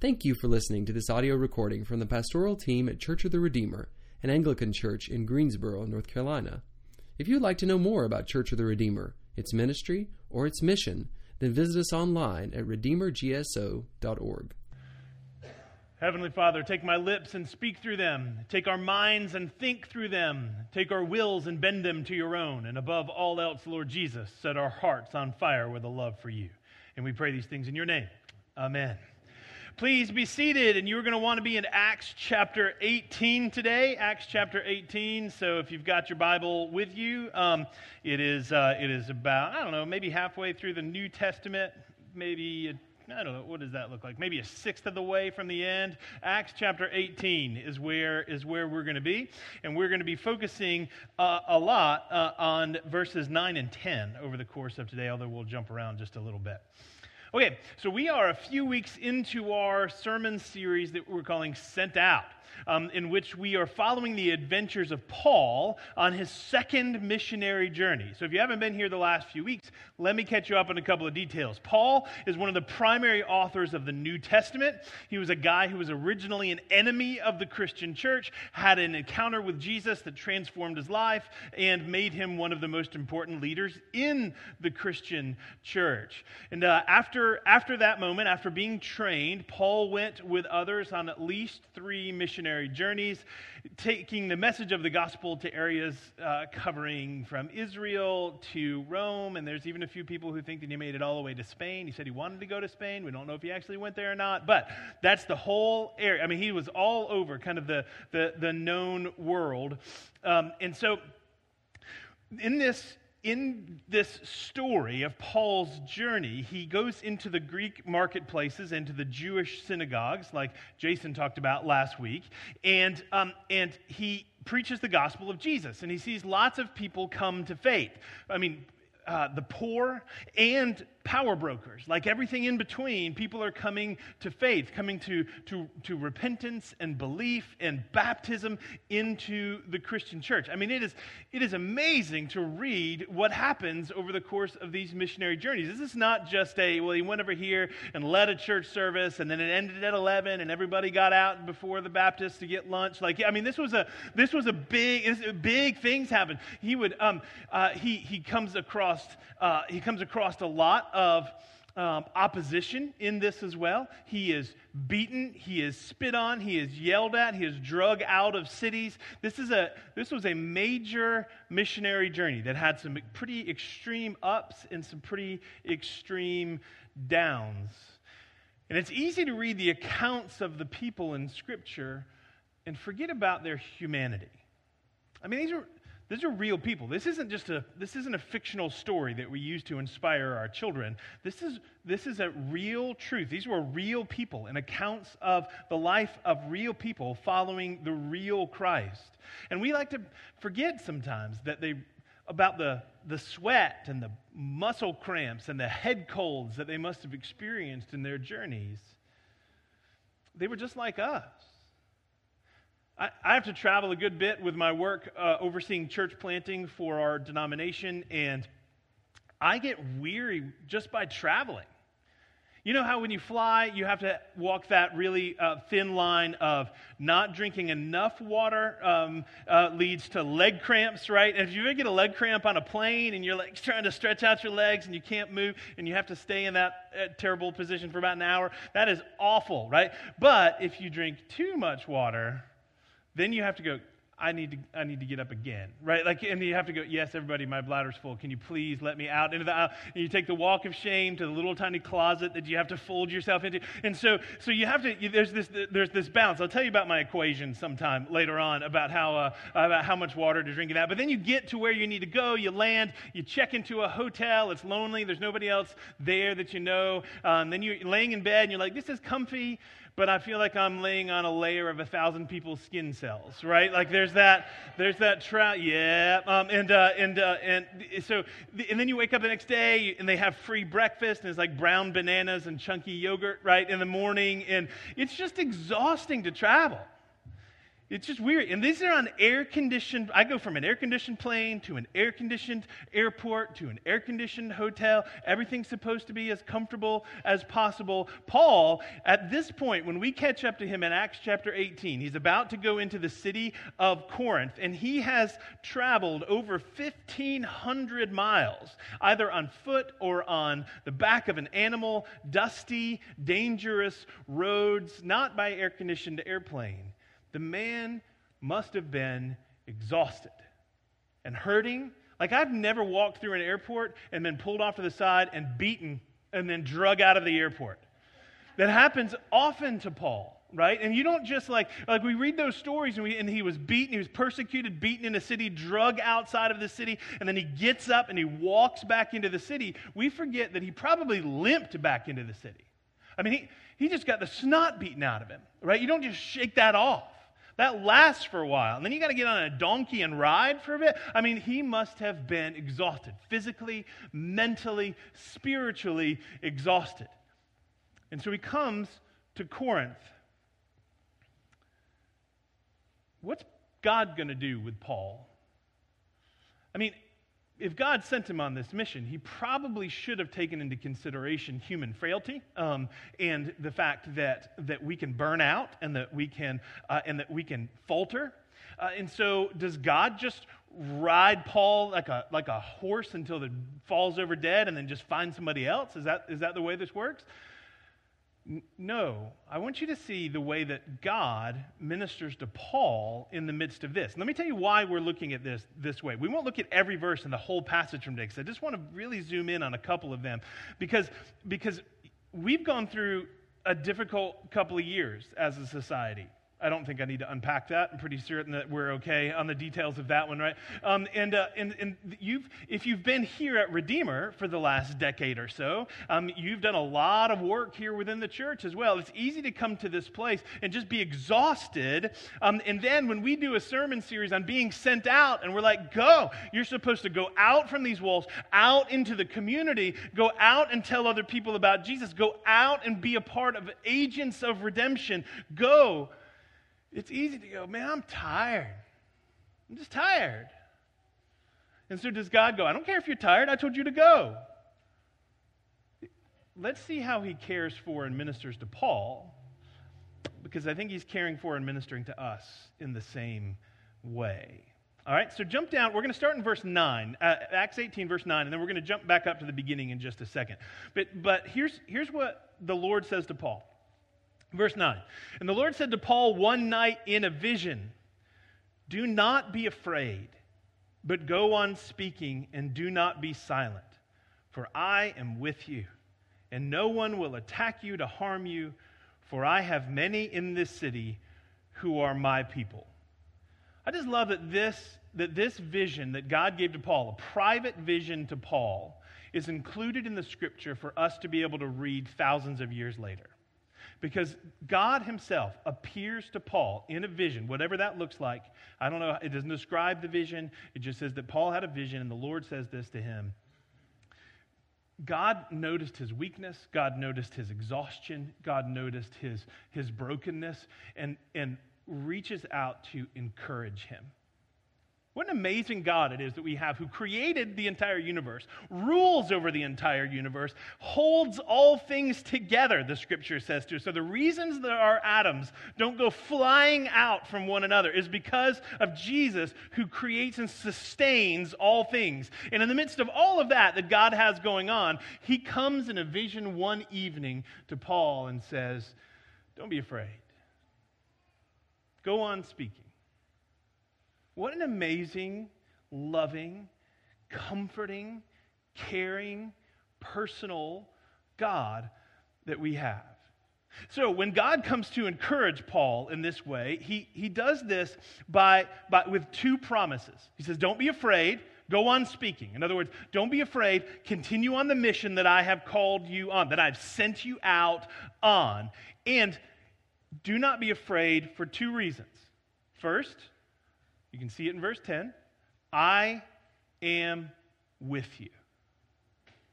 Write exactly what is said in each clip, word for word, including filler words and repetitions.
Thank you for listening to this audio recording from the pastoral team at Church of the Redeemer, an Anglican church in Greensboro, North Carolina. If you'd like to know more about Church of the Redeemer, its ministry, or its mission, then visit us online at Redeemer G S O dot org. Heavenly Father, take my lips and speak through them. Take our minds and think through them. Take our wills and bend them to your own. And above all else, Lord Jesus, set our hearts on fire with a love for you. And we pray these things in your name. Amen. Please be seated, and you're going to want to be in Acts chapter eighteen today, Acts chapter eighteen, so if you've got your Bible with you, um, it is uh, it is about, I don't know, maybe halfway through the New Testament, maybe a I don't know, what does that look like? Maybe a sixth of the way from the end. Acts chapter eighteen is where is where we're going to be, and we're going to be focusing uh, a lot uh, on verses nine and ten over the course of today, although we'll jump around just a little bit. Okay, so we are a few weeks into our sermon series that we're calling Sent Out, um, in which we are following the adventures of Paul on his second missionary journey. So if you haven't been here the last few weeks, let me catch you up on a couple of details. Paul is one of the primary authors of the New Testament. He was a guy who was originally an enemy of the Christian church, had an encounter with Jesus that transformed his life and made him one of the most important leaders in the Christian church. And uh, after After that moment, after being trained, Paul went with others on at least three missionary journeys, taking the message of the gospel to areas uh, covering from Israel to Rome, and there's even a few people who think that he made it all the way to Spain. He said he wanted to go to Spain. We don't know if he actually went there or not, but that's the whole area. I mean, he was all over kind of the, the, the known world. Um, and so in this In this story of Paul's journey, he goes into the Greek marketplaces and to the Jewish synagogues, like Jason talked about last week, and um, and he preaches the gospel of Jesus, and he sees lots of people come to faith. I mean, uh, the poor and power brokers, like everything in between, people are coming to faith, coming to, to, to repentance and belief and baptism into the Christian church. I mean, it is it is amazing to read what happens over the course of these missionary journeys. This is not just a, well, he went over here and led a church service, and then it ended at eleven, and everybody got out before the Baptists to get lunch. Like, I mean, this was a this was a big big things happened. He would um uh, he he comes across uh, he comes across a lot of um, opposition in this as well. He is beaten, he is spit on, he is yelled at, he is drug out of cities. This is a this was a major missionary journey that had some pretty extreme ups and some pretty extreme downs. And it's easy to read the accounts of the people in Scripture and forget about their humanity. I mean, these are These are real people. This isn't just a this isn't a fictional story that we use to inspire our children. This is this is a real truth. These were real people and accounts of the life of real people following the real Christ. And we like to forget sometimes that they about the the sweat and the muscle cramps and the head colds that they must have experienced in their journeys. They were just like us. I have to travel a good bit with my work uh, overseeing church planting for our denomination, and I get weary just by traveling. You know how when you fly, you have to walk that really uh, thin line of not drinking enough water um, uh, leads to leg cramps, right? And if you get a leg cramp on a plane and you're like trying to stretch out your legs and you can't move and you have to stay in that uh, terrible position for about an hour, that is awful, right? But if you drink too much water, then you have to go, I need to I need to get up again, right? Like, and you have to go, yes, everybody, my bladder's full. Can you please let me out into the aisle? And you take the walk of shame to the little tiny closet that you have to fold yourself into. And so so you have to, you, there's this there's this balance. I'll tell you about my equation sometime later on about how uh, about how much water to drink and that. But then you get to where you need to go. You land. You check into a hotel. It's lonely. There's nobody else there that you know. Um, then you're laying in bed, and you're like, this is comfy, but I feel like I'm laying on a layer of a thousand people's skin cells, right? Like there's that, there's that trout, yeah. Um, and uh, and uh, and so, and then you wake up the next day, and they have free breakfast, and it's like brown bananas and chunky yogurt, right, in the morning, and it's just exhausting to travel. It's just weird. And these are on air-conditioned, I go from an air-conditioned plane to an air-conditioned airport to an air-conditioned hotel. Everything's supposed to be as comfortable as possible. Paul, at this point, when we catch up to him in Acts chapter eighteen, he's about to go into the city of Corinth, and he has traveled over fifteen hundred miles, either on foot or on the back of an animal, dusty, dangerous roads, not by air-conditioned airplane. The man must have been exhausted and hurting. Like, I've never walked through an airport and been pulled off to the side and beaten and then drug out of the airport. That happens often to Paul, right? And you don't just like, like we read those stories and, we, and he was beaten, he was persecuted, beaten in a city, drug outside of the city, and then he gets up and he walks back into the city. We forget that he probably limped back into the city. I mean, he, he just got the snot beaten out of him, right? You don't just shake that off. That lasts for a while. And then you got to get on a donkey and ride for a bit. I mean, he must have been exhausted, physically, mentally, spiritually exhausted. And so he comes to Corinth. What's God going to do with Paul? I mean, if God sent him on this mission, he probably should have taken into consideration human frailty um, and the fact that that we can burn out and that we can uh, and that we can falter. Uh, and so, does God just ride Paul like a like a horse until it falls over dead, and then just find somebody else? Is that is that the way this works? N- no, I want you to see the way that God ministers to Paul in the midst of this. And let me tell you why we're looking at this this way. We won't look at every verse in the whole passage from today, because I just want to really zoom in on a couple of them, because because we've gone through a difficult couple of years as a society. I don't think I need to unpack that. I'm pretty certain that we're okay on the details of that one, right? Um, and uh, and and you've if you've been here at Redeemer for the last decade or so, um, you've done a lot of work here within the church as well. It's easy to come to this place and just be exhausted. Um, and then when we do a sermon series on being sent out, and we're like, go, you're supposed to go out from these walls, out into the community, go out and tell other people about Jesus, go out and be a part of agents of redemption, go. It's easy to go, man, I'm tired. I'm just tired. And so does God go, I don't care if you're tired. I told you to go. Let's see how he cares for and ministers to Paul, because I think he's caring for and ministering to us in the same way. All right, so jump down. We're going to start in verse nine, uh, Acts eighteen, verse nine, and then we're going to jump back up to the beginning in just a second. But but here's here's what the Lord says to Paul. Verse nine, and the Lord said to Paul one night in a vision, do not be afraid, but go on speaking and do not be silent, for I am with you, and no one will attack you to harm you, for I have many in this city who are my people. I just love that this, that this vision that God gave to Paul, a private vision to Paul, is included in the scripture for us to be able to read thousands of years later. Because God himself appears to Paul in a vision, whatever that looks like. I don't know, it doesn't describe the vision. It just says that Paul had a vision and the Lord says this to him. God noticed his weakness. God noticed his exhaustion. God noticed his, his brokenness and, and reaches out to encourage him. What an amazing God it is that we have, who created the entire universe, rules over the entire universe, holds all things together, the scripture says to us. So the reasons that our atoms don't go flying out from one another is because of Jesus, who creates and sustains all things. And in the midst of all of that that God has going on, he comes in a vision one evening to Paul and says, don't be afraid. Go on speaking. What an amazing, loving, comforting, caring, personal God that we have. So when God comes to encourage Paul in this way, he, he does this by, by with two promises. He says, don't be afraid. Go on speaking. In other words, don't be afraid. Continue on the mission that I have called you on, that I've sent you out on. And do not be afraid for two reasons. First, you can see it in verse ten. I am with you.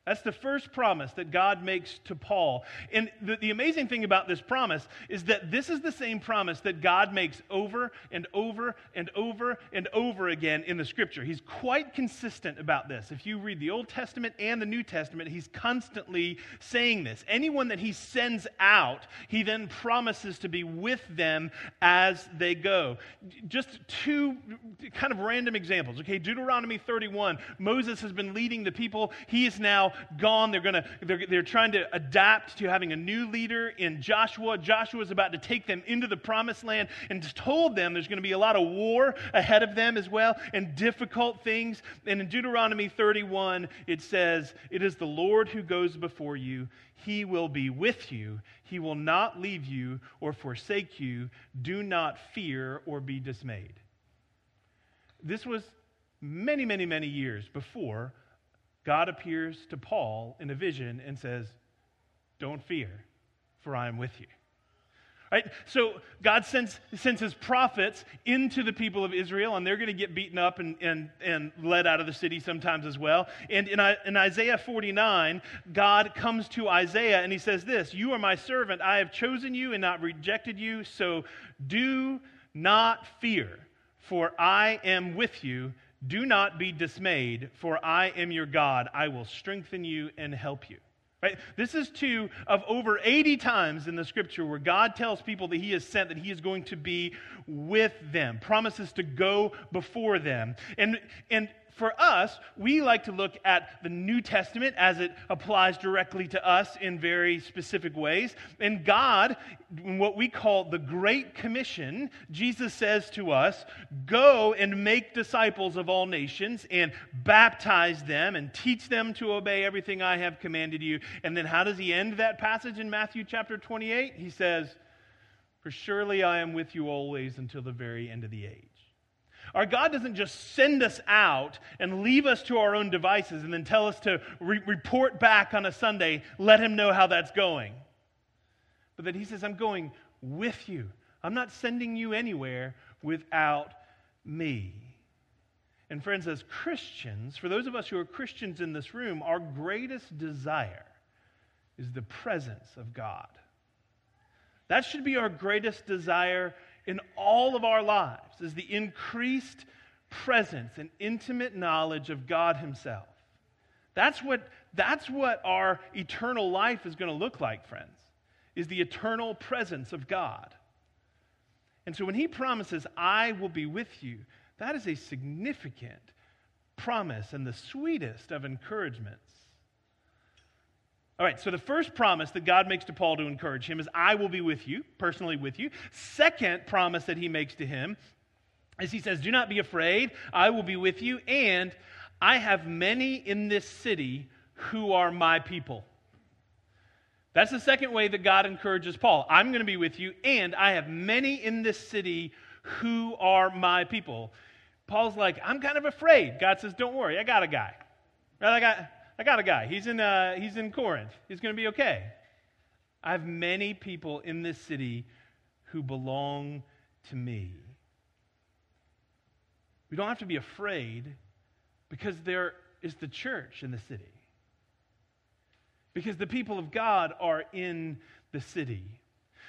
That's the first promise that God makes to Paul. And the, the amazing thing about this promise is that this is the same promise that God makes over and over and over and over again in the Scripture. He's quite consistent about this. If you read the Old Testament and the New Testament, he's constantly saying this. Anyone that he sends out, he then promises to be with them as they go. Just two kind of random examples. Okay, Deuteronomy thirty-one, Moses has been leading the people. He is now gone. They're going to they're, they're trying to adapt to having a new leader in Joshua. Joshua's about to take them into the promised land and told them there's going to be a lot of war ahead of them as well and difficult things. And in Deuteronomy thirty-one, it says, "It is the Lord who goes before you. He will be with you. He will not leave you or forsake you. Do not fear or be dismayed." This was many, many, many years before God appears to Paul in a vision and says, "Don't fear, for I am with you." Right? So God sends, sends his prophets into the people of Israel, and they're going to get beaten up and, and, and led out of the city sometimes as well. And in, in Isaiah forty-nine, God comes to Isaiah and he says this, "You are my servant. I have chosen you and not rejected you. So do not fear, for I am with you. Do not be dismayed, for I am your God. I will strengthen you and help you." Right? This is two of over eighty times in the Scripture where God tells people that he has sent, that he is going to be with them, promises to go before them. And, and for us, we like to look at the New Testament as it applies directly to us in very specific ways. And God, in what we call the Great Commission, Jesus says to us, "Go and make disciples of all nations and baptize them and teach them to obey everything I have commanded you." And then how does he end that passage in Matthew chapter twenty-eight? He says, "For surely I am with you always until the very end of the age." Our God doesn't just send us out and leave us to our own devices and then tell us to re- report back on a Sunday, let him know how that's going. But that he says, "I'm going with you. I'm not sending you anywhere without me." And friends, as Christians, for those of us who are Christians in this room, our greatest desire is the presence of God. That should be our greatest desire in all of our lives, is the increased presence and intimate knowledge of God himself. That's what, that's what our eternal life is going to look like, friends, is the eternal presence of God. And so when he promises, "I will be with you," that is a significant promise and the sweetest of encouragements. All right, so the first promise that God makes to Paul to encourage him is, "I will be with you," personally with you. Second promise that he makes to him is he says, "Do not be afraid, I will be with you, and I have many in this city who are my people." That's the second way that God encourages Paul. "I'm going to be with you, and I have many in this city who are my people." Paul's like, "I'm kind of afraid." God says, "Don't worry, I got a guy. Right? I got... I got a guy. He's in uh, he's in Corinth. He's going to be okay. I have many people in this city who belong to me." We don't have to be afraid because there is the church in the city. Because the people of God are in the city.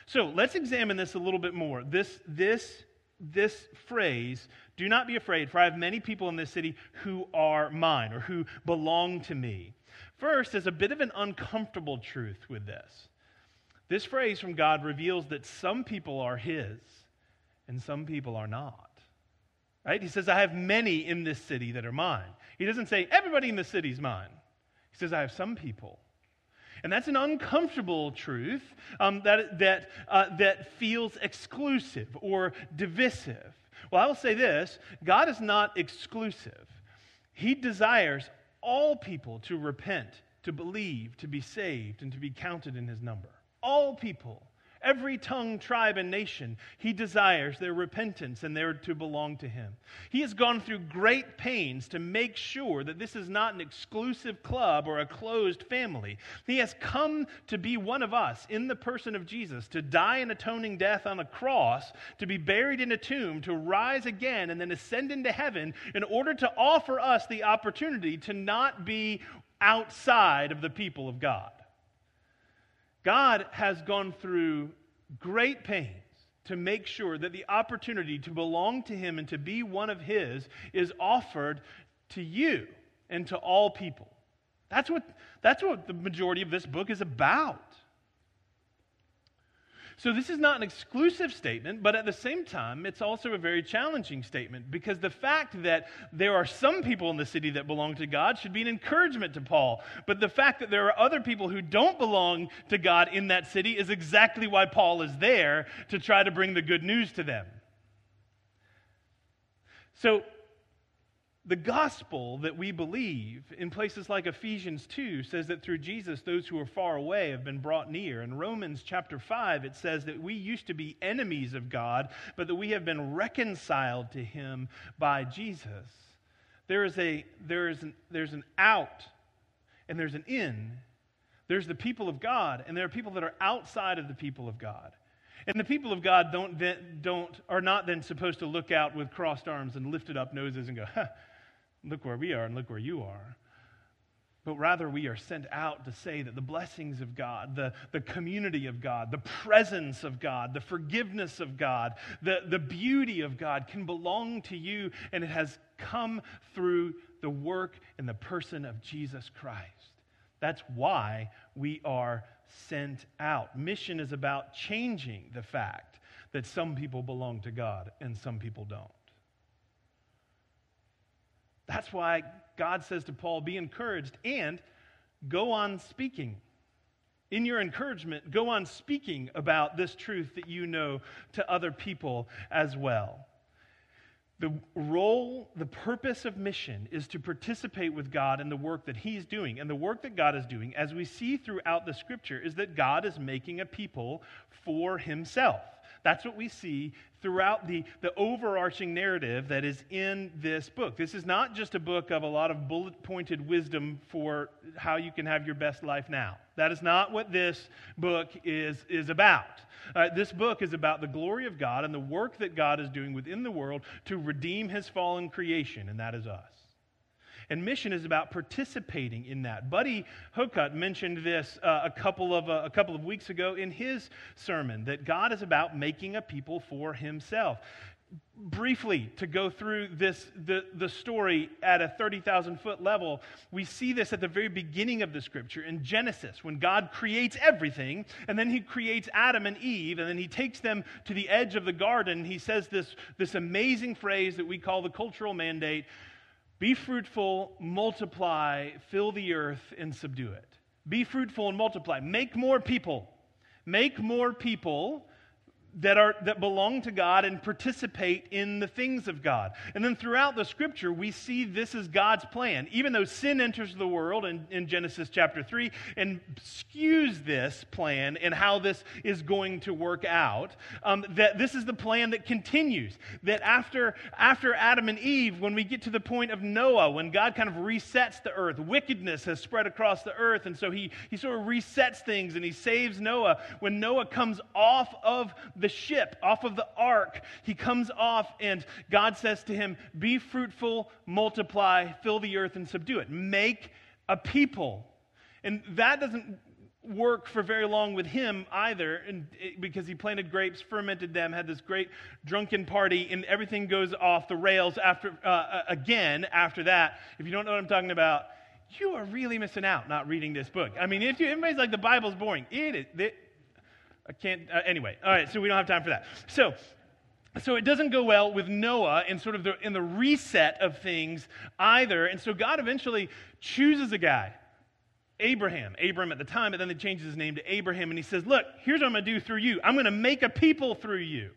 So let's examine this a little bit more. This this This phrase, "Do not be afraid, for I have many people in this city who are mine," or who belong to me. First, there's a bit of an uncomfortable truth with this. This phrase from God reveals that some people are his and some people are not. Right? He says, "I have many in this city that are mine." He doesn't say, "Everybody in the city is mine." He says, "I have some people." And that's an uncomfortable truth um, that that uh, that feels exclusive or divisive. Well, I will say this: God is not exclusive. He desires all people to repent, to believe, to be saved, and to be counted in his number. All people, every tongue, tribe, and nation, he desires their repentance and their to belong to him. He has gone through great pains to make sure that this is not an exclusive club or a closed family. He has come to be one of us in the person of Jesus, to die an atoning death on a cross, to be buried in a tomb, to rise again and then ascend into heaven in order to offer us the opportunity to not be outside of the people of God. God has gone through great pains to make sure that the opportunity to belong to Him and to be one of His is offered to you and to all people. That's what, that's what the majority of this book is about. So this is not an exclusive statement, but at the same time, it's also a very challenging statement, because the fact that there are some people in the city that belong to God should be an encouragement to Paul. But the fact that there are other people who don't belong to God in that city is exactly why Paul is there, to try to bring the good news to them. So the gospel that we believe in places like Ephesians two says that through Jesus, those who are far away have been brought near. In Romans chapter five, it says that we used to be enemies of God, but that we have been reconciled to Him by Jesus. There is a, there is an, there's an out and there's an in. There's the people of God, and there are people that are outside of the people of God. And the people of God don't, don't, are not then supposed to look out with crossed arms and lifted up noses and go, huh, look where we are and look where you are. But rather we are sent out to say that the blessings of God, the, the community of God, the presence of God, the forgiveness of God, the, the beauty of God can belong to you, and it has come through the work and the person of Jesus Christ. That's why we are sent out. Mission is about changing the fact that some people belong to God and some people don't. That's why God says to Paul, be encouraged and go on speaking. In your encouragement, go on speaking about this truth that you know to other people as well. The role, the purpose of mission is to participate with God in the work that He's doing. And the work that God is doing, as we see throughout the Scripture, is that God is making a people for Himself. That's what we see throughout the, the overarching narrative that is in this book. This is not just a book of a lot of bullet-pointed wisdom for how you can have your best life now. That is not what this book is, is about. Uh, this book is about the glory of God and the work that God is doing within the world to redeem His fallen creation, and that is us. And mission is about participating in that. Buddy Hocutt mentioned this uh, a couple of uh, a couple of weeks ago in his sermon, that God is about making a people for Himself. Briefly, to go through this the, the story at a thirty thousand foot level, we see this at the very beginning of the Scripture in Genesis, when God creates everything, and then He creates Adam and Eve, and then He takes them to the edge of the garden. He says this, this amazing phrase that we call the cultural mandate: be fruitful, multiply, fill the earth, and subdue it. Be fruitful and multiply. Make more people. Make more people that are that belong to God and participate in the things of God. And then throughout the Scripture, we see this is God's plan. Even though sin enters the world in, in Genesis chapter three and skews this plan and how this is going to work out, um, that this is the plan that continues. That after, after Adam and Eve, when we get to the point of Noah, when God kind of resets the earth, wickedness has spread across the earth, and so he, he sort of resets things and He saves Noah. When Noah comes off of the ship, off of the ark, he comes off, and God says to him, be fruitful, multiply, fill the earth, and subdue it. Make a people. And that doesn't work for very long with him either, and it, because he planted grapes, fermented them, had this great drunken party, and everything goes off the rails after uh, again after that. If you don't know what I'm talking about, you are really missing out not reading this book. I mean, if you, everybody's like, the Bible's boring. It is. It, I can't, uh, anyway, all right, so we don't have time for that. So so it doesn't go well with Noah and sort of the, in the reset of things either, and so God eventually chooses a guy, Abraham, Abram at the time, but then they changes his name to Abraham, and He says, look, here's what I'm going to do through you. I'm going to make a people through you.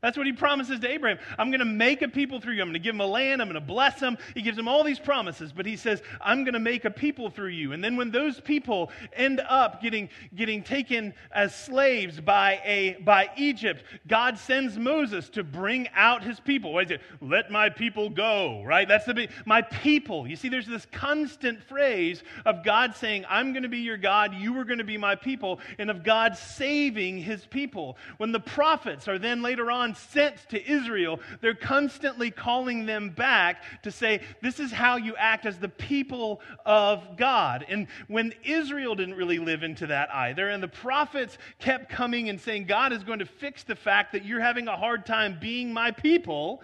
That's what He promises to Abraham. I'm going to make a people through you. I'm going to give him a land. I'm going to bless him. He gives him all these promises, but He says, I'm going to make a people through you. And then when those people end up getting, getting taken as slaves by, a, by Egypt, God sends Moses to bring out His people. What is it? Let my people go, right? That's the big, my people. You see, there's this constant phrase of God saying, I'm going to be your God, you are going to be my people, and of God saving His people. When the prophets are then later on John sent to Israel, they're constantly calling them back to say, this is how you act as the people of God. And when Israel didn't really live into that either, and the prophets kept coming and saying, God is going to fix the fact that you're having a hard time being my people.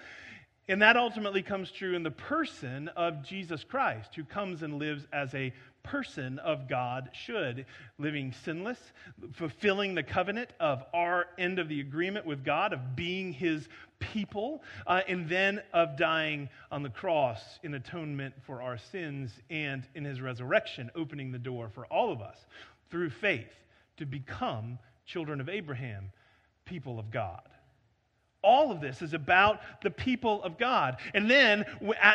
And that ultimately comes true in the person of Jesus Christ, who comes and lives as a person of God should, living sinless, fulfilling the covenant of our end of the agreement with God, of being his people, uh, and then of dying on the cross in atonement for our sins, and in his resurrection, opening the door for all of us through faith to become children of Abraham, people of God. All of this is about the people of God. And then,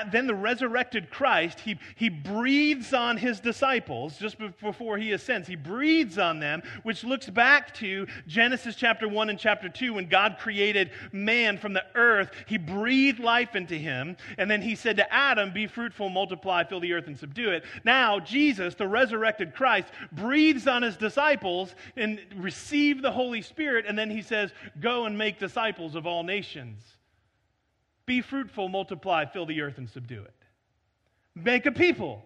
then the resurrected Christ, he, he breathes on his disciples just before he ascends. He breathes on them, which looks back to Genesis chapter one and chapter two, when God created man from the earth. He breathed life into him. And then he said to Adam, be fruitful, multiply, fill the earth, and subdue it. Now Jesus, the resurrected Christ, breathes on his disciples and receive the Holy Spirit. And then he says, go and make disciples of all all nations. Be fruitful, multiply, fill the earth, and subdue it. Make a people.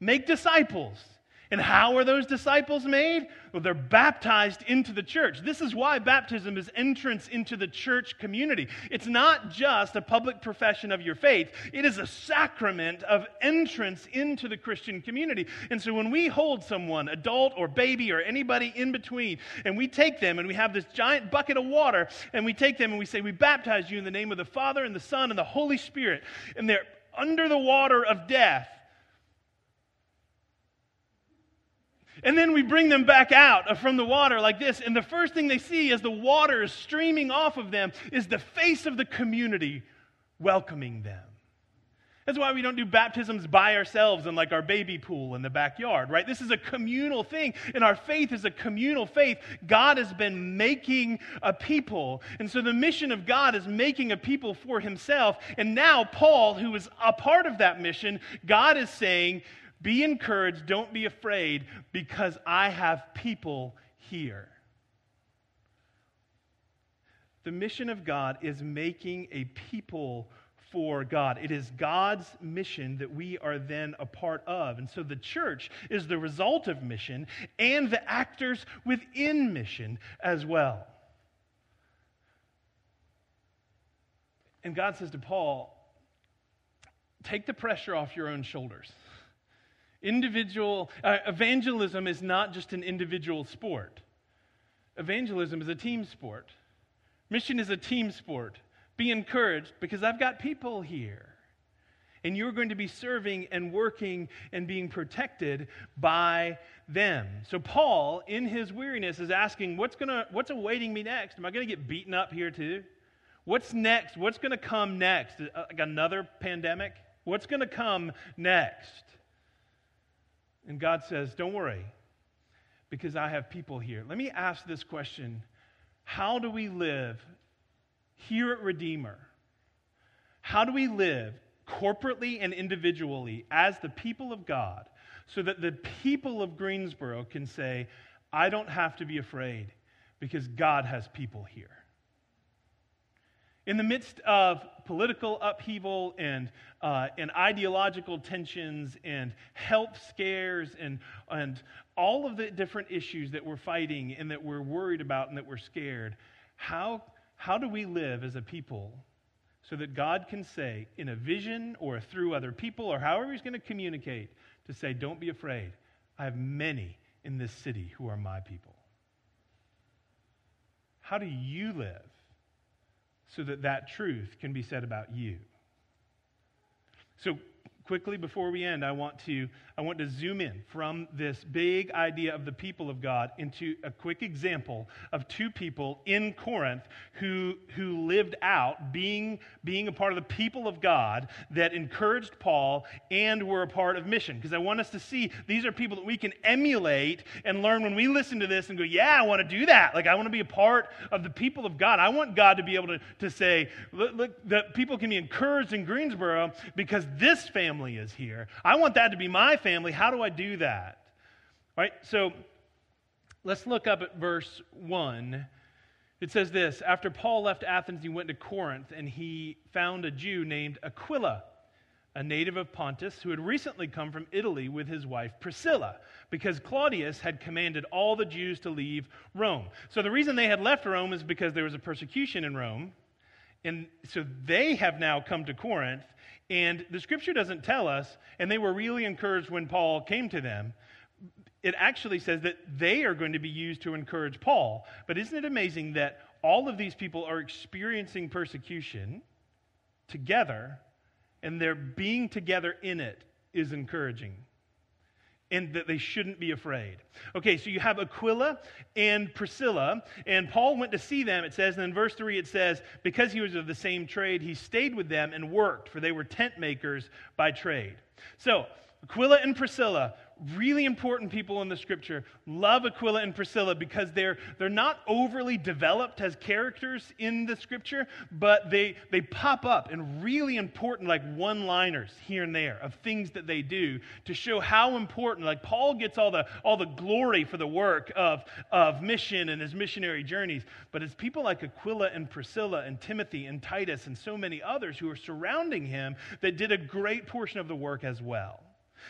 Make disciples. And how are those disciples made? Well, they're baptized into the church. This is why baptism is entrance into the church community. It's not just a public profession of your faith. It is a sacrament of entrance into the Christian community. And so when we hold someone, adult or baby or anybody in between, and we take them and we have this giant bucket of water, and we take them and we say, we baptize you in the name of the Father and the Son and the Holy Spirit, and they're under the water of death, and then we bring them back out from the water like this, and the first thing they see as the water is streaming off of them is the face of the community welcoming them. That's why we don't do baptisms by ourselves in like our baby pool in the backyard, right? This is a communal thing, and our faith is a communal faith. God has been making a people, and so the mission of God is making a people for himself, and now Paul, who is a part of that mission, God is saying, be encouraged, don't be afraid, because I have people here. The mission of God is making a people for God. It is God's mission that we are then a part of. And so the church is the result of mission and the actors within mission as well. And God says to Paul, take the pressure off your own shoulders. Individual uh, evangelism is not just an individual sport. Evangelism is a team sport. Mission is a team sport. Be encouraged, because I've got people here. And you're going to be serving and working and being protected by them. So Paul, in his weariness, is asking, what's gonna, what's awaiting me next? Am I going to get beaten up here too? What's next? What's going to come next? Like another pandemic? What's going to come next? And God says, don't worry, because I have people here. Let me ask this question. How do we live here at Redeemer? How do we live corporately and individually as the people of God, so that the people of Greensboro can say, I don't have to be afraid because God has people here? In the midst of political upheaval and uh, and ideological tensions and health scares and and all of the different issues that we're fighting and that we're worried about and that we're scared, how how do we live as a people so that God can say in a vision or through other people or however he's going to communicate to say, don't be afraid, I have many in this city who are my people? How do you live so that that truth can be said about you? So quickly before we end, I want to I want to zoom in from this big idea of the people of God into a quick example of two people in Corinth who who lived out being being a part of the people of God that encouraged Paul and were a part of mission. Because I want us to see these are people that we can emulate and learn when we listen to this and go, yeah, I want to do that. Like, I want to be a part of the people of God. I want God to be able to, to say, look, look, the people can be encouraged in Greensboro because this family is here. I want that to be my family. How do I do that? All right, so let's look up at verse one It says this: after Paul left Athens, he went to Corinth, and he found a Jew named Aquila, a native of Pontus, who had recently come from Italy with his wife Priscilla, because Claudius had commanded all the Jews to leave Rome. So the reason they had left Rome is because there was a persecution in Rome, and so they have now come to Corinth, and the Scripture doesn't tell us, and they were really encouraged when Paul came to them. It actually says that they are going to be used to encourage Paul, but isn't it amazing that all of these people are experiencing persecution together, and their being together in it is encouraging, and that they shouldn't be afraid. Okay, so you have Aquila and Priscilla, and Paul went to see them, it says, and in verse three it says, because he was of the same trade, he stayed with them and worked, for they were tent makers by trade. So, Aquila and Priscilla, really important people in the Scripture. Love Aquila and Priscilla because they're they're not overly developed as characters in the Scripture, but they, they pop up in really important like one-liners here and there of things that they do to show how important, like Paul gets all the all the glory for the work of, of mission and his missionary journeys, but it's people like Aquila and Priscilla and Timothy and Titus and so many others who are surrounding him that did a great portion of the work as well.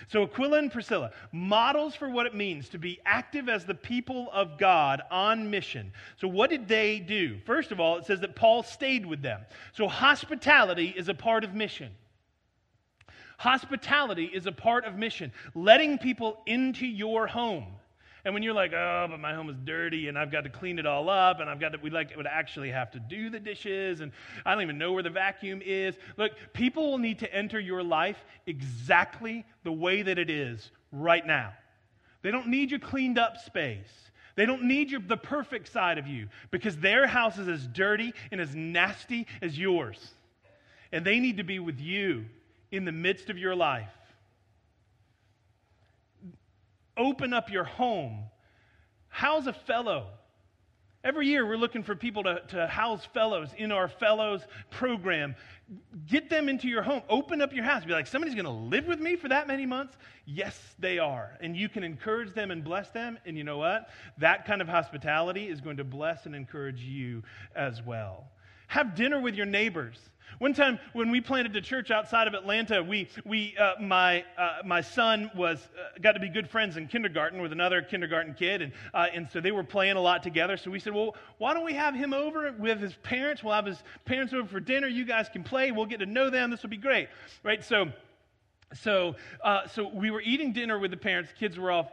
So Aquila and Priscilla, models for what it means to be active as the people of God on mission. So what did they do? First of all, it says that Paul stayed with them. So hospitality is a part of mission. Hospitality is a part of mission. Letting people into your home. And when you're like, oh, but my home is dirty, and I've got to clean it all up, and I've got to, we like would actually have to do the dishes, and I don't even know where the vacuum is. Look, people will need to enter your life exactly the way that it is right now. They don't need your cleaned up space. They don't need your, the perfect side of you, because their house is as dirty and as nasty as yours. And they need to be with you in the midst of your life. Open up your home. House a fellow. Every year we're looking for people to, to house fellows in our fellows program. Get them into your home. Open up your house. Be like, somebody's going to live with me for that many months? Yes, they are. And you can encourage them and bless them. And you know what? That kind of hospitality is going to bless and encourage you as well. Have dinner with your neighbors. One time when we planted a church outside of Atlanta, we we uh, my uh, my son was uh, got to be good friends in kindergarten with another kindergarten kid, and uh, and so they were playing a lot together. So we said, well, why don't we have him over with his parents? We'll have his parents over for dinner. You guys can play. We'll get to know them. This will be great, right? So so uh, so we were eating dinner with the parents. Kids were all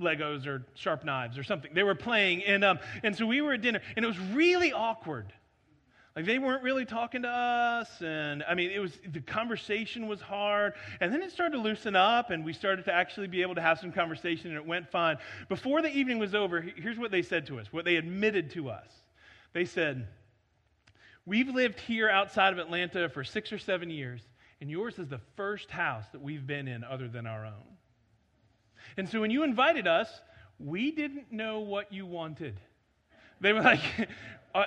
Legos or sharp knives or something. They were playing, and um and so we were at dinner, and it was really awkward. Like, they weren't really talking to us, and, I mean, it was, the conversation was hard, and then it started to loosen up, and we started to actually be able to have some conversation, and it went fine. Before the evening was over, here's what they said to us, what they admitted to us. They said, we've lived here outside of Atlanta for six or seven years, and yours is the first house that we've been in other than our own. And so when you invited us, we didn't know what you wanted. They were like... Uh,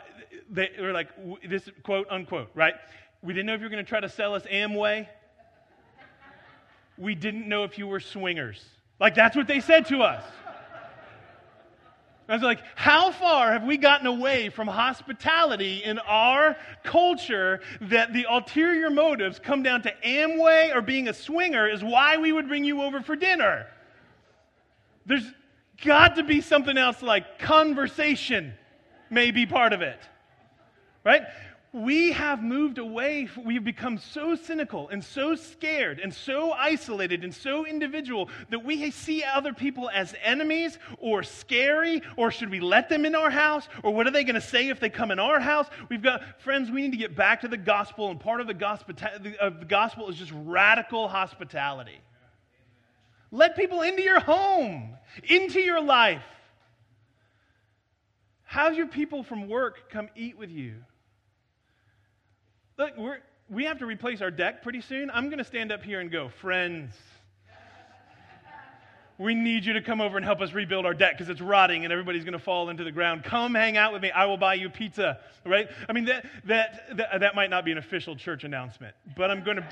they were like, this quote, unquote, right? We didn't know if you were going to try to sell us Amway. We didn't know if you were swingers. Like, that's what they said to us. I was like, how far have we gotten away from hospitality in our culture that the ulterior motives come down to Amway or being a swinger is why we would bring you over for dinner? There's got to be something else, like conversation may be part of it, right? We have moved away. We've become so cynical and so scared and so isolated and so individual that we see other people as enemies or scary, or should we let them in our house, or what are they going to say if they come in our house? We've got, friends, we need to get back to the gospel, and part of the gospel, of the gospel is just radical hospitality. Let people into your home, into your life. How's your people from work come eat with you? Look, we're, we have to replace our deck pretty soon. I'm going to stand up here and go, friends, we need you to come over and help us rebuild our deck because it's rotting and everybody's going to fall into the ground. Come hang out with me. I will buy you pizza, right? I mean, that that that, that might not be an official church announcement, but I'm going to...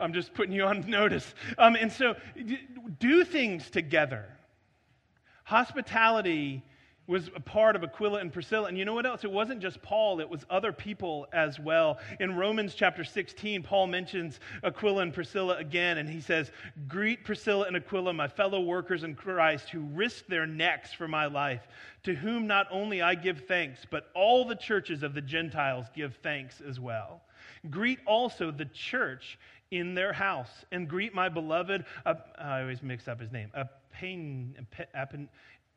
I'm just putting you on notice. Um, and so do things together. Hospitality was a part of Aquila and Priscilla. And you know what else? It wasn't just Paul, it was other people as well. In Romans chapter sixteen, Paul mentions Aquila and Priscilla again, and he says, "Greet Priscilla and Aquila, my fellow workers in Christ, who risked their necks for my life, to whom not only I give thanks, but all the churches of the Gentiles give thanks as well. Greet also the church in their house, and greet my beloved," uh, I always mix up his name, Apen, Apen,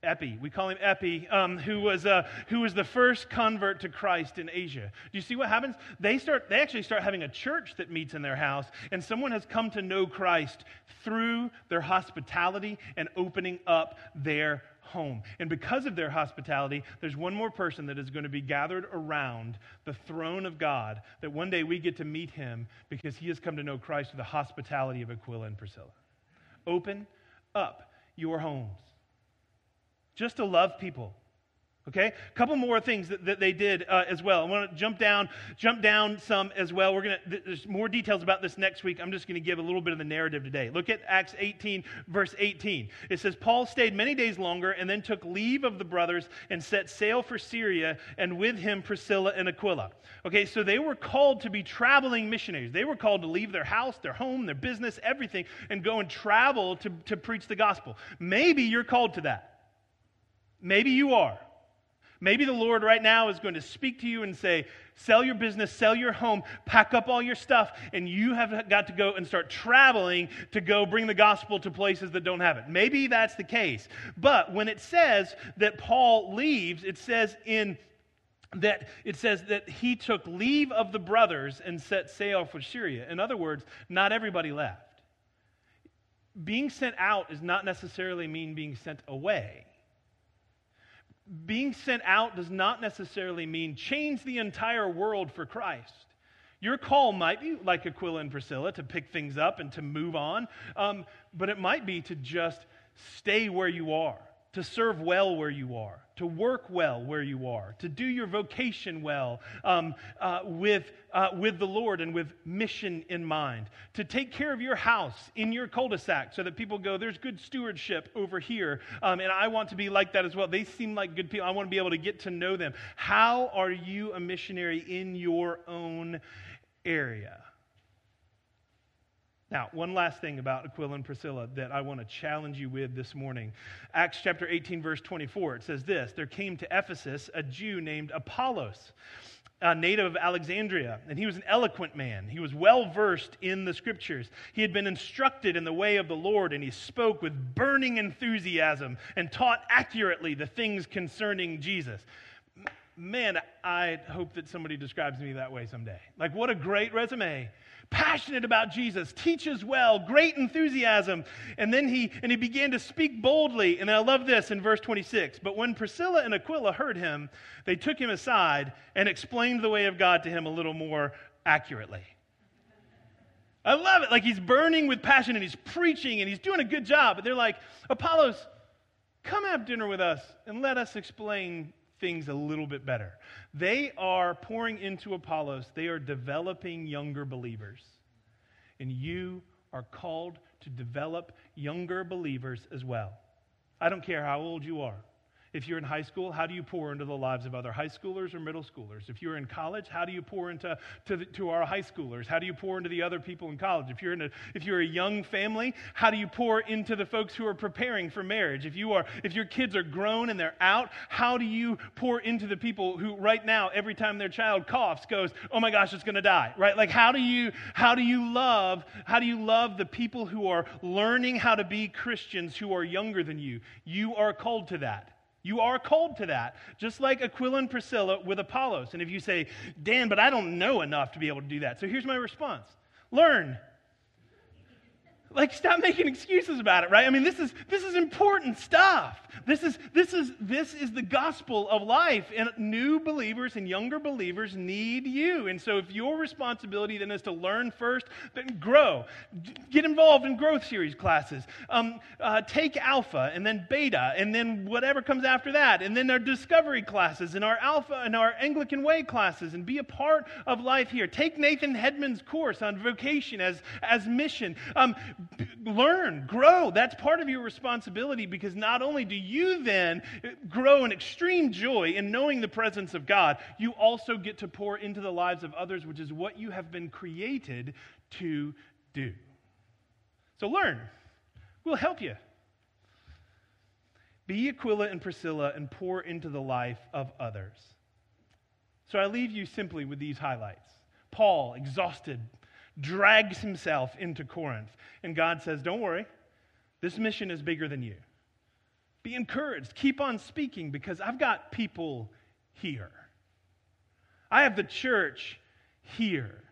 Epi, we call him Epi, um, who was uh, who was the first convert to Christ in Asia. Do you see what happens? They start. They actually start having a church that meets in their house, and someone has come to know Christ through their hospitality and opening up their home. And because of their hospitality, there's one more person that is going to be gathered around the throne of God, that one day we get to meet him because he has come to know Christ through the hospitality of Aquila and Priscilla. Open up your homes. Just to love people, okay? A couple more things that, that they did uh, as well. I want to jump down, jump down some as well. We're gonna th- there's more details about this next week. I'm just gonna give a little bit of the narrative today. Look at Acts eighteen, verse eighteen. It says, "Paul stayed many days longer and then took leave of the brothers and set sail for Syria, and with him Priscilla and Aquila." Okay, so they were called to be traveling missionaries. They were called to leave their house, their home, their business, everything, and go and travel to, to preach the gospel. Maybe you're called to that. Maybe you are. Maybe the Lord right now is going to speak to you and say, sell your business, sell your home, pack up all your stuff, and you have got to go and start traveling to go bring the gospel to places that don't have it. Maybe that's the case. But when it says that Paul leaves, it says in that it says that he took leave of the brothers and set sail for Syria. In other words, not everybody left. Being sent out does not necessarily mean being sent away. Being sent out does not necessarily mean change the entire world for Christ. Your call might be, like Aquila and Priscilla, to pick things up and to move on, um, but it might be to just stay where you are, to serve well where you are, to work well where you are, to do your vocation well um, uh, with, uh, with the Lord and with mission in mind, to take care of your house in your cul-de-sac so that people go, there's good stewardship over here, um, and I want to be like that as well. They seem like good people. I want to be able to get to know them. How are you a missionary in your own area? Now, one last thing about Aquila and Priscilla that I want to challenge you with this morning. Acts chapter eighteen, verse twenty-four, it says this, "There came to Ephesus a Jew named Apollos, a native of Alexandria, and he was an eloquent man. He was well-versed in the Scriptures. He had been instructed in the way of the Lord, and he spoke with burning enthusiasm and taught accurately the things concerning Jesus." Man, I hope that somebody describes me that way someday. Like, what a great resume. Passionate about Jesus, teaches well, great enthusiasm. And then he and he began to speak boldly. And I love this in verse twenty-six. "But when Priscilla and Aquila heard him, they took him aside and explained the way of God to him a little more accurately." I love it. Like, he's burning with passion and he's preaching and he's doing a good job. But they're like, "Apollos, come have dinner with us and let us explain things a little bit better." They are pouring into Apollos. They are developing younger believers. And you are called to develop younger believers as well. I don't care how old you are. If you're in high school, how do you pour into the lives of other high schoolers or middle schoolers? If you're in college, how do you pour into to, the, to our high schoolers? How do you pour into the other people in college? If you're in a if you're a young family, how do you pour into the folks who are preparing for marriage? If you are if your kids are grown and they're out, how do you pour into the people who right now every time their child coughs goes, "Oh my gosh, it's going to die." Right? Like how do you how do you love how do you love the people who are learning how to be Christians who are younger than you? You are called to that. You are called to that, just like Aquila and Priscilla with Apollos. And if you say, "Dan, but I don't know enough to be able to do that," so here's my response. Learn. Like, stop making excuses about it, right? I mean, this is this is important stuff. This is this is this is the gospel of life, and new believers and younger believers need you. And so, if your responsibility then is to learn first, then grow, get involved in growth series classes, um, uh, take Alpha and then Beta, and then whatever comes after that, and then our discovery classes and our Alpha and our Anglican Way classes, and be a part of life here. Take Nathan Hedman's course on vocation as as mission. Um, learn, grow. That's part of your responsibility, because not only do you then grow in extreme joy in knowing the presence of God, you also get to pour into the lives of others, which is what you have been created to do. So learn. We'll help you. Be Aquila and Priscilla and pour into the life of others. So I leave you simply with these highlights. Paul, exhausted, drags himself into Corinth, and God says, don't worry, this mission is bigger than you. Be encouraged. Keep on speaking, because I've got people here. I have the church here.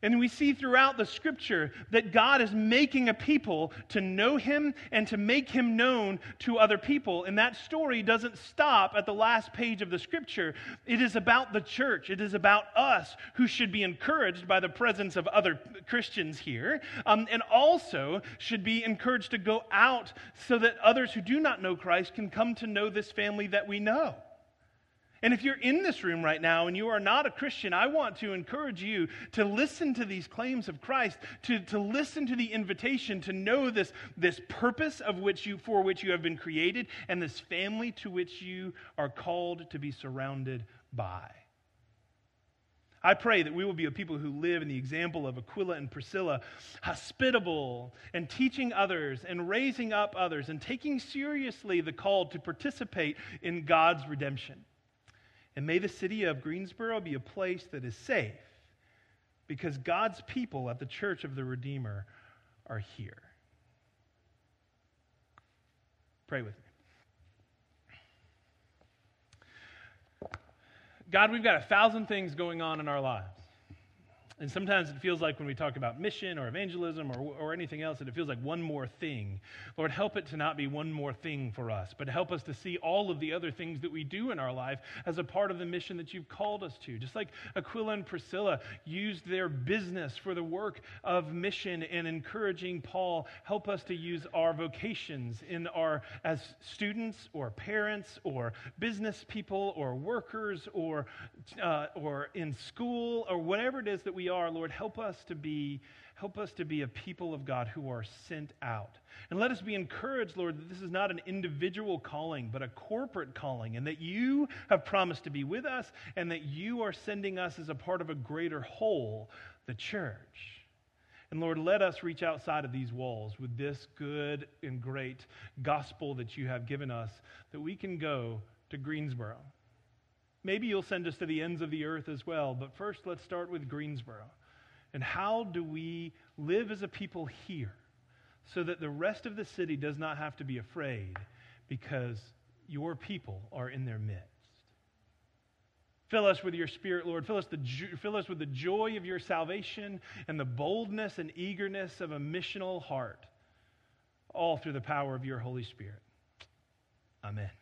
And we see throughout the scripture that God is making a people to know him and to make him known to other people. And that story doesn't stop at the last page of the scripture. It is about the church. It is about us who should be encouraged by the presence of other Christians here, um, and also should be encouraged to go out so that others who do not know Christ can come to know this family that we know. And if you're in this room right now and you are not a Christian, I want to encourage you to listen to these claims of Christ, to, to listen to the invitation, to know this, this purpose of which you, for which you have been created, and this family to which you are called to be surrounded by. I pray that we will be a people who live in the example of Aquila and Priscilla, hospitable and teaching others and raising up others and taking seriously the call to participate in God's redemption. And may the city of Greensboro be a place that is safe, because God's people at the Church of the Redeemer are here. Pray with me. God, we've got a thousand things going on in our lives. And sometimes it feels like when we talk about mission or evangelism or, or anything else, that it feels like one more thing. Lord, help it to not be one more thing for us, but help us to see all of the other things that we do in our life as a part of the mission that you've called us to. Just like Aquila and Priscilla used their business for the work of mission and encouraging Paul, help us to use our vocations in our as students or parents or business people or workers or, uh, or in school or whatever it is that we are, Lord, help us to be help us to be a people of God who are sent out. And let us be encouraged, Lord, that this is not an individual calling, but a corporate calling, and that you have promised to be with us, and that you are sending us as a part of a greater whole, the church. And Lord, let us reach outside of these walls with this good and great gospel that you have given us, that we can go to Greensboro. Maybe you'll send us to the ends of the earth as well, but first let's start with Greensboro. And how do we live as a people here so that the rest of the city does not have to be afraid, because your people are in their midst? Fill us with your Spirit, Lord. Fill us, the jo- fill us with the joy of your salvation and the boldness and eagerness of a missional heart, all through the power of your Holy Spirit. Amen.